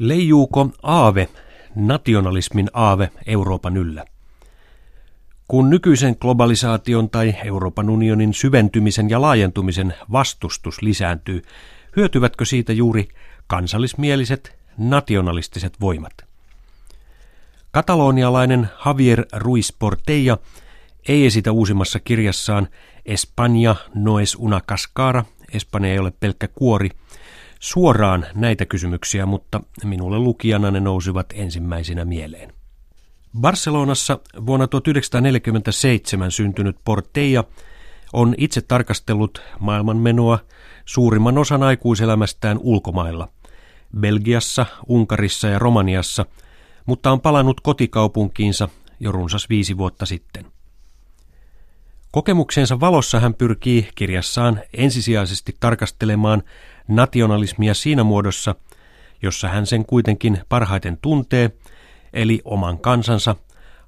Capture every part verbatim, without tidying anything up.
Leijuuko aave, nationalismin aave Euroopan yllä? Kun nykyisen globalisaation tai Euroopan unionin syventymisen ja laajentumisen vastustus lisääntyy, hyötyvätkö siitä juuri kansallismieliset, nationalistiset voimat? Katalonialainen Javier Ruiz Portella ei esitä uusimmassa kirjassaan España no es una cáscara, Espanja ei ole pelkkä kuori, suoraan näitä kysymyksiä, mutta minulle lukijana ne nousivat ensimmäisinä mieleen. Barcelonassa vuonna tuhatyhdeksänsataaneljäkymmentäseitsemän syntynyt Portella on itse tarkastellut maailmanmenoa suurimman osan aikuiselämästään ulkomailla, Belgiassa, Unkarissa ja Romaniassa, mutta on palannut kotikaupunkiinsa jo runsas viisi vuotta sitten. Kokemuksensa valossa hän pyrkii kirjassaan ensisijaisesti tarkastelemaan nationalismia siinä muodossa, jossa hän sen kuitenkin parhaiten tuntee, eli oman kansansa,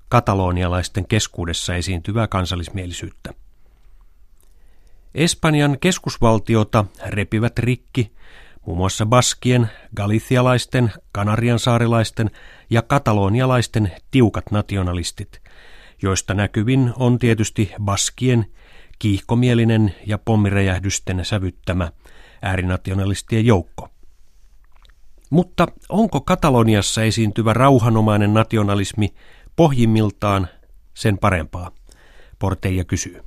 katalonialaisten keskuudessa esiintyvää kansallismielisyyttä. Espanjan keskusvaltiota repivät rikki muun muassa baskien, galisialaisten, Kanarian saarelaisten ja katalonialaisten tiukat nationalistit, joista näkyvin on tietysti baskien kiihkomielinen ja pommiräjähdysten sävyttämä äärinationalistien joukko. Mutta onko Kataloniassa esiintyvä rauhanomainen nationalismi pohjimmiltaan sen parempaa? Portella kysyy.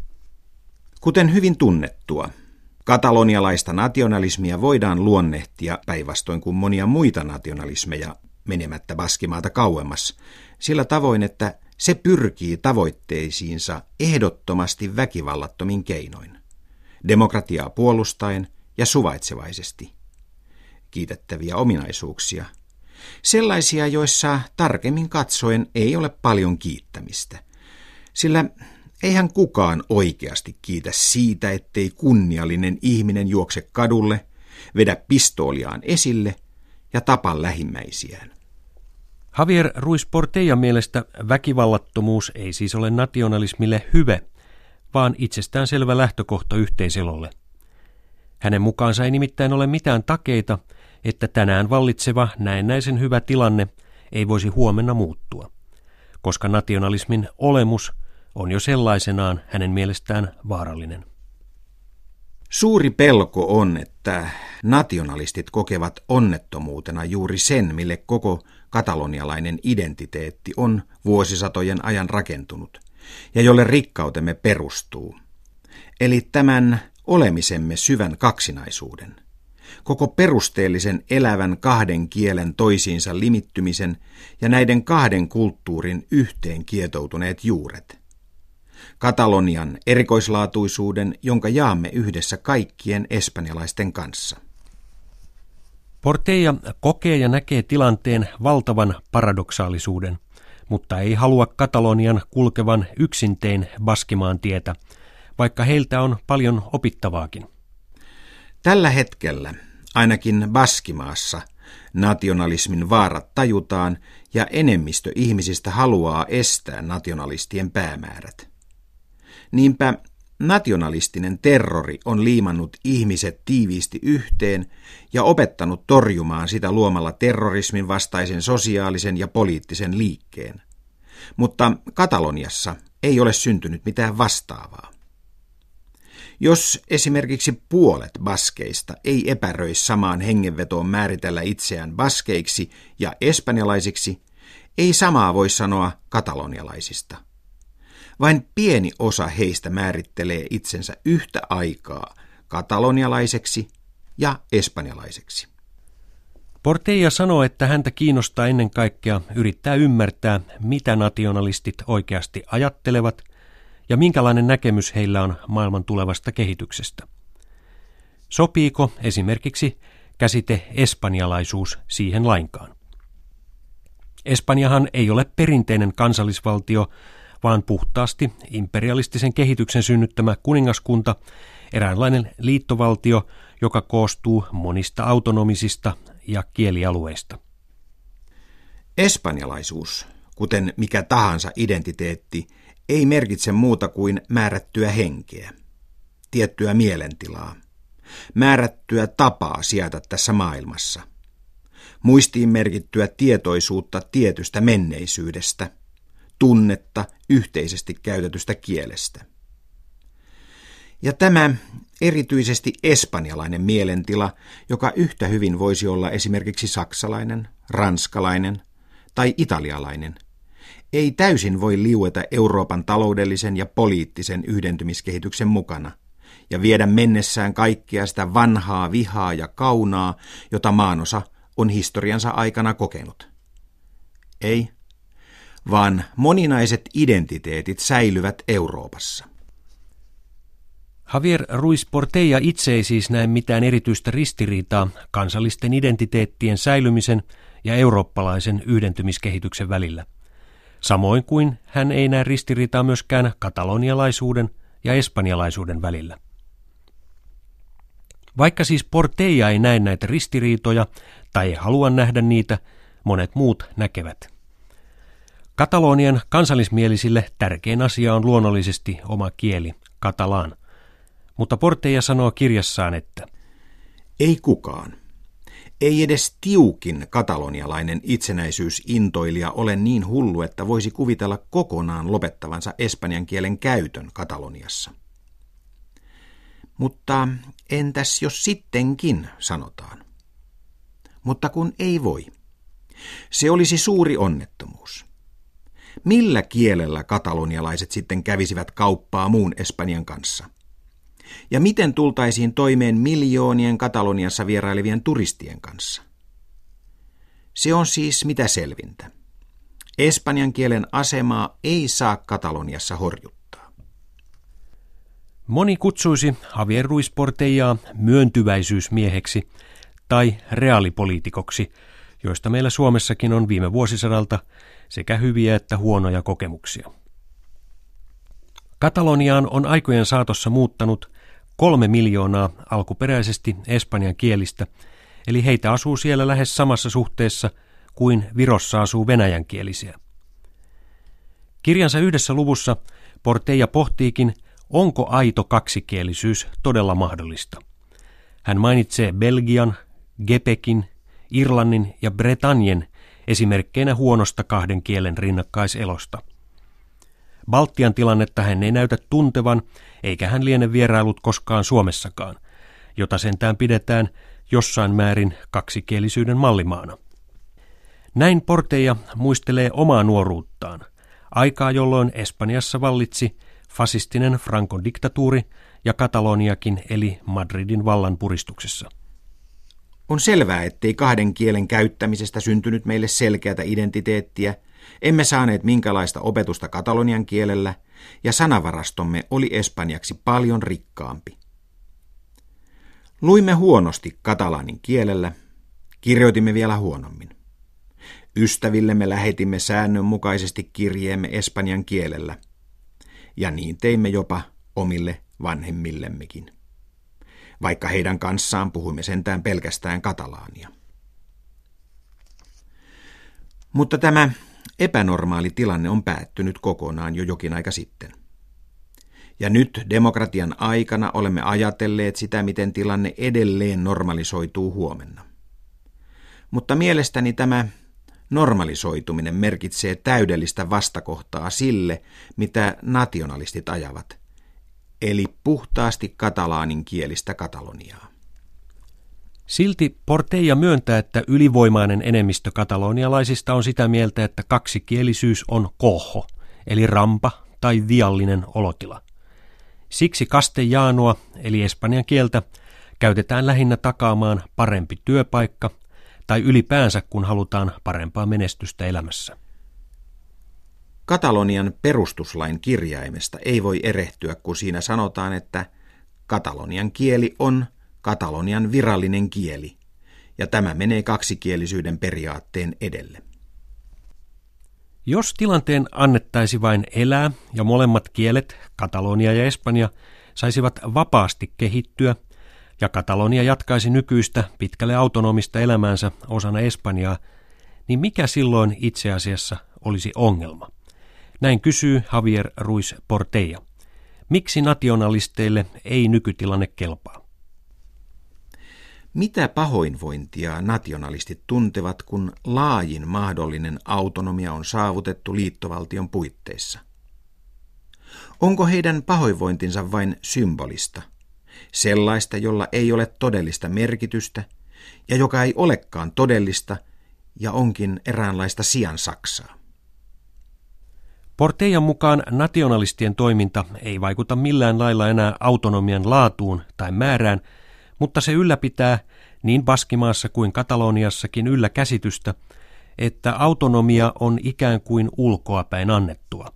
Kuten hyvin tunnettua, katalonialaista nationalismia voidaan luonnehtia päinvastoin kuin monia muita nationalismeja menemättä Baskimaata kauemmas, sillä tavoin, että se pyrkii tavoitteisiinsa ehdottomasti väkivallattomin keinoin, demokratiaa puolustaen ja suvaitsevaisesti. Kiitettäviä ominaisuuksia. Sellaisia, joissa tarkemmin katsoen ei ole paljon kiittämistä, sillä eihän kukaan oikeasti kiitä siitä, ettei kunniallinen ihminen juokse kadulle, vedä pistooliaan esille ja tapa lähimmäisiään. Javier Ruiz Portellan mielestä väkivallattomuus ei siis ole nationalismille hyve, vaan itsestäänselvä lähtökohta yhteiselolle. Hänen mukaansa ei nimittäin ole mitään takeita, että tänään vallitseva näennäisen hyvä tilanne ei voisi huomenna muuttua, koska nationalismin olemus on jo sellaisenaan hänen mielestään vaarallinen. Suuri pelko on, että nationalistit kokevat onnettomuutena juuri sen, mille koko katalonialainen identiteetti on vuosisatojen ajan rakentunut ja jolle rikkautemme perustuu. Eli tämän olemisemme syvän kaksinaisuuden, koko perusteellisen elävän kahden kielen toisiinsa limittymisen ja näiden kahden kulttuurin yhteen kietoutuneet juuret. Katalonian erikoislaatuisuuden, jonka jaamme yhdessä kaikkien espanjalaisten kanssa. Portella kokee ja näkee tilanteen valtavan paradoksaalisuuden, mutta ei halua Katalonian kulkevan yksintein Baskimaan tietä, vaikka heiltä on paljon opittavaakin. Tällä hetkellä, ainakin Baskimaassa, nationalismin vaarat tajutaan ja enemmistö ihmisistä haluaa estää nationalistien päämäärät. Niinpä nationalistinen terrori on liimannut ihmiset tiiviisti yhteen ja opettanut torjumaan sitä luomalla terrorismin vastaisen sosiaalisen ja poliittisen liikkeen. Mutta Kataloniassa ei ole syntynyt mitään vastaavaa. Jos esimerkiksi puolet baskeista ei epäröi samaan hengenvetoon määritellä itseään baskeiksi ja espanjalaisiksi, ei samaa voi sanoa katalonialaisista. Vain pieni osa heistä määrittelee itsensä yhtä aikaa katalonialaiseksi ja espanjalaiseksi. Portella sanoo, että häntä kiinnostaa ennen kaikkea yrittää ymmärtää, mitä nationalistit oikeasti ajattelevat ja minkälainen näkemys heillä on maailman tulevasta kehityksestä. Sopiiko esimerkiksi käsite espanjalaisuus siihen lainkaan? Espanjahan ei ole perinteinen kansallisvaltio, vaan puhtaasti imperialistisen kehityksen synnyttämä kuningaskunta, eräänlainen liittovaltio, joka koostuu monista autonomisista ja kielialueista. Espanjalaisuus, kuten mikä tahansa identiteetti, ei merkitse muuta kuin määrättyä henkeä, tiettyä mielentilaa, määrättyä tapaa sijaita tässä maailmassa. muistiin merkittyä tietoisuutta tietystä menneisyydestä, tunnetta yhteisesti käytetystä kielestä. Ja tämä erityisesti espanjalainen mielentila, joka yhtä hyvin voisi olla esimerkiksi saksalainen, ranskalainen tai italialainen, ei täysin voi liueta Euroopan taloudellisen ja poliittisen yhdentymiskehityksen mukana ja viedä mennessään kaikkea sitä vanhaa vihaa ja kaunaa, jota maanosa on historiansa aikana kokenut. Ei, vaan moninaiset identiteetit säilyvät Euroopassa. Javier Ruiz Portella itse ei siis näe mitään erityistä ristiriitaa kansallisten identiteettien säilymisen ja eurooppalaisen yhdentymiskehityksen välillä. Samoin kuin hän ei näe ristiriitaa myöskään katalonialaisuuden ja espanjalaisuuden välillä. Vaikka siis Portella ei näe näitä ristiriitoja tai ei halua nähdä niitä, monet muut näkevät. Katalonian kansallismielisille tärkein asia on luonnollisesti oma kieli, katalaan. Mutta Portella sanoo kirjassaan, että ei kukaan, ei edes tiukin katalonialainen itsenäisyysintoilija ole niin hullu, että voisi kuvitella kokonaan lopettavansa espanjan kielen käytön Kataloniassa. Mutta entäs jos sittenkin, sanotaan. Mutta kun ei voi. Se olisi suuri onnettomuus. Millä kielellä katalonialaiset sitten kävisivät kauppaa muun Espanjan kanssa? Ja miten tultaisiin toimeen miljoonien Kataloniassa vierailevien turistien kanssa? Se on siis mitä selvintä. Espanjan kielen asemaa ei saa Kataloniassa horjuttaa. Moni kutsuisi Javier Ruiz Portellaa myöntyväisyysmieheksi tai reaalipoliitikoksi, joista meillä Suomessakin on viime vuosisadalta sekä hyviä että huonoja kokemuksia. Kataloniaan on aikojen saatossa muuttanut kolme miljoonaa alkuperäisesti espanjan kielistä, eli heitä asuu siellä lähes samassa suhteessa kuin Virossa asuu venäjänkielisiä. Kirjansa yhdessä luvussa Portella pohtiikin, onko aito kaksikielisyys todella mahdollista. Hän mainitsee Belgian, Gepekin, Irlannin ja Bretanien esimerkkeinä huonosta kahden kielen rinnakkaiselosta. Baltian tilannetta hän ei näytä tuntevan, eikä hän liene vierailut koskaan Suomessakaan, jota sentään pidetään jossain määrin kaksikielisyyden mallimaana. Näin Portella muistelee omaa nuoruuttaan, aikaa jolloin Espanjassa vallitsi fasistinen Francon diktatuuri ja Kataloniakin eli Madridin vallanpuristuksessa. On selvää, ettei kahden kielen käyttämisestä syntynyt meille selkeätä identiteettiä, emme saaneet minkälaista opetusta katalonian kielellä, ja sanavarastomme oli espanjaksi paljon rikkaampi. Luimme huonosti katalanin kielellä, kirjoitimme vielä huonommin. Ystävillemme lähetimme säännönmukaisesti kirjeemme espanjan kielellä, ja niin teimme jopa omille vanhemmillemmekin, vaikka heidän kanssaan puhuimme sentään pelkästään katalaania. Mutta tämä epänormaali tilanne on päättynyt kokonaan jo jokin aika sitten. Ja nyt demokratian aikana olemme ajatelleet sitä, miten tilanne edelleen normalisoituu huomenna. Mutta mielestäni tämä normalisoituminen merkitsee täydellistä vastakohtaa sille, mitä nationalistit ajavat, eli puhtaasti katalaanin kielistä Kataloniaa. Silti Portella myöntää, että ylivoimainen enemmistö katalonialaisista on sitä mieltä, että kaksikielisyys on koho, eli rampa tai viallinen olotila. Siksi castellanoa, eli espanjan kieltä, käytetään lähinnä takaamaan parempi työpaikka tai ylipäänsä, kun halutaan parempaa menestystä elämässä. Katalonian perustuslain kirjaimesta ei voi erehtyä, kun siinä sanotaan, että katalonian kieli on katalonian virallinen kieli, ja tämä menee kaksikielisyyden periaatteen edelle. Jos tilanteen annettaisi vain elää ja molemmat kielet, katalonia ja espanja, saisivat vapaasti kehittyä, ja katalonia jatkaisi nykyistä pitkälle autonomista elämäänsä osana Espanjaa, niin mikä silloin itse asiassa olisi ongelma? Näin kysyy Javier Ruiz Portella. Miksi nationalisteille ei nykytilanne kelpaa? Mitä pahoinvointia nationalistit tuntevat, kun laajin mahdollinen autonomia on saavutettu liittovaltion puitteissa? Onko heidän pahoinvointinsa vain symbolista, sellaista, jolla ei ole todellista merkitystä ja joka ei olekaan todellista ja onkin eräänlaista siansaksaa? Portellan mukaan nationalistien toiminta ei vaikuta millään lailla enää autonomian laatuun tai määrään, mutta se ylläpitää niin Baskimaassa kuin Kataloniassakin yllä käsitystä, että autonomia on ikään kuin ulkoapäin annettua.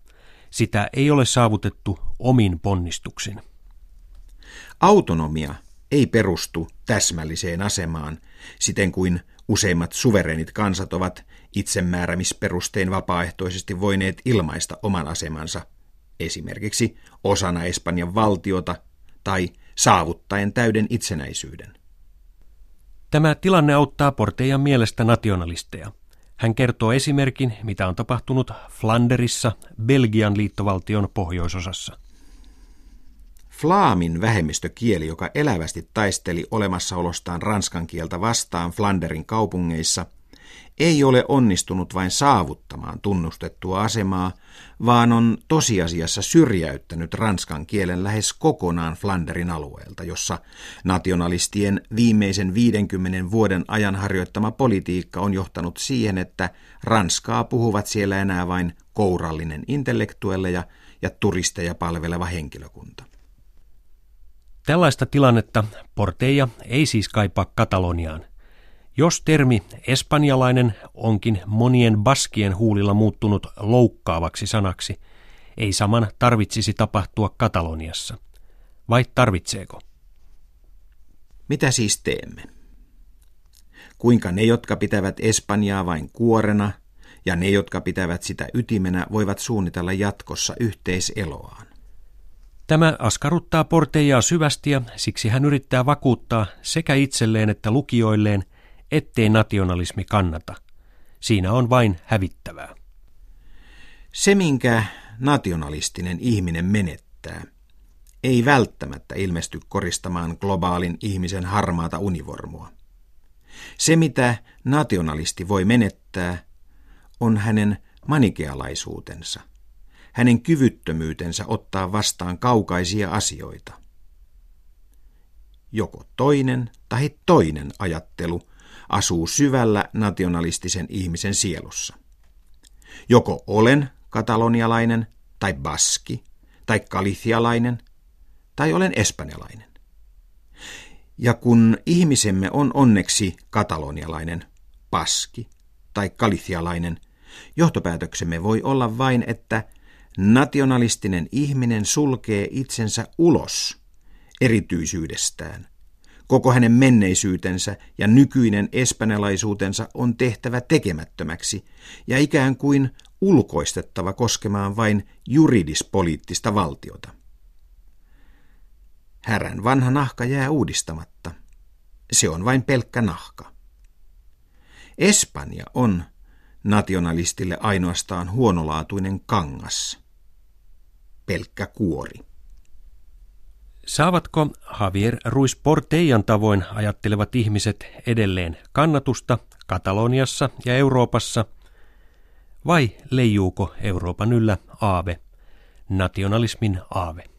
Sitä ei ole saavutettu omin ponnistuksin. Autonomia ei perustu täsmälliseen asemaan, siten kuin useimmat suvereenit kansat ovat itsemääräämisperustein vapaaehtoisesti voineet ilmaista oman asemansa, esimerkiksi osana Espanjan valtiota tai saavuttaen täyden itsenäisyyden. Tämä tilanne auttaa Portellan mielestä nationalisteja. Hän kertoo esimerkin, mitä on tapahtunut Flanderissa, Belgian liittovaltion pohjoisosassa. Flaamin vähemmistökieli, joka elävästi taisteli olemassaolostaan ranskan kieltä vastaan Flanderin kaupungeissa, ei ole onnistunut vain saavuttamaan tunnustettua asemaa, vaan on tosiasiassa syrjäyttänyt ranskan kielen lähes kokonaan Flanderin alueelta, jossa nationalistien viimeisen viidenkymmenen vuoden ajan harjoittama politiikka on johtanut siihen, että ranskaa puhuvat siellä enää vain kourallinen intellektuelleja ja turisteja palveleva henkilökunta. Tällaista tilannetta Portella ei siis kaipaa Kataloniaan. Jos termi espanjalainen onkin monien baskien huulilla muuttunut loukkaavaksi sanaksi, ei saman tarvitsisi tapahtua Kataloniassa. Vai tarvitseeko? Mitä siis teemme? Kuinka ne, jotka pitävät Espanjaa vain kuorena, ja ne, jotka pitävät sitä ytimenä, voivat suunnitella jatkossa yhteiseloaan? Tämä askarruttaa Portellaa syvästi ja siksi hän yrittää vakuuttaa sekä itselleen että lukijoilleen, ettei nationalismi kannata. Siinä on vain hävittävää. Se, minkä nationalistinen ihminen menettää, ei välttämättä ilmesty koristamaan globaalin ihmisen harmaata univormua. Se, mitä nationalisti voi menettää, on hänen manikealaisuutensa, hänen kyvyttömyytensä ottaa vastaan kaukaisia asioita. Joko toinen tai toinen ajattelu asuu syvällä nationalistisen ihmisen sielussa. Joko olen katalonialainen, tai baski, tai galisialainen, tai olen espanjalainen. Ja kun ihmisemme on onneksi katalonialainen, baski tai galisialainen, johtopäätöksemme voi olla vain, että nationalistinen ihminen sulkee itsensä ulos erityisyydestään. Koko hänen menneisyytensä ja nykyinen espanjalaisuutensa on tehtävä tekemättömäksi ja ikään kuin ulkoistettava koskemaan vain juridispoliittista valtiota. Härän vanha nahka jää uudistamatta. Se on vain pelkkä nahka. Espanja on nationalistille ainoastaan huonolaatuinen kangas. Pelkkä kuori. Saavatko Javier Ruiz Portellan tavoin ajattelevat ihmiset edelleen kannatusta Kataloniassa ja Euroopassa, vai leijuuko Euroopan yllä aave, nationalismin aave?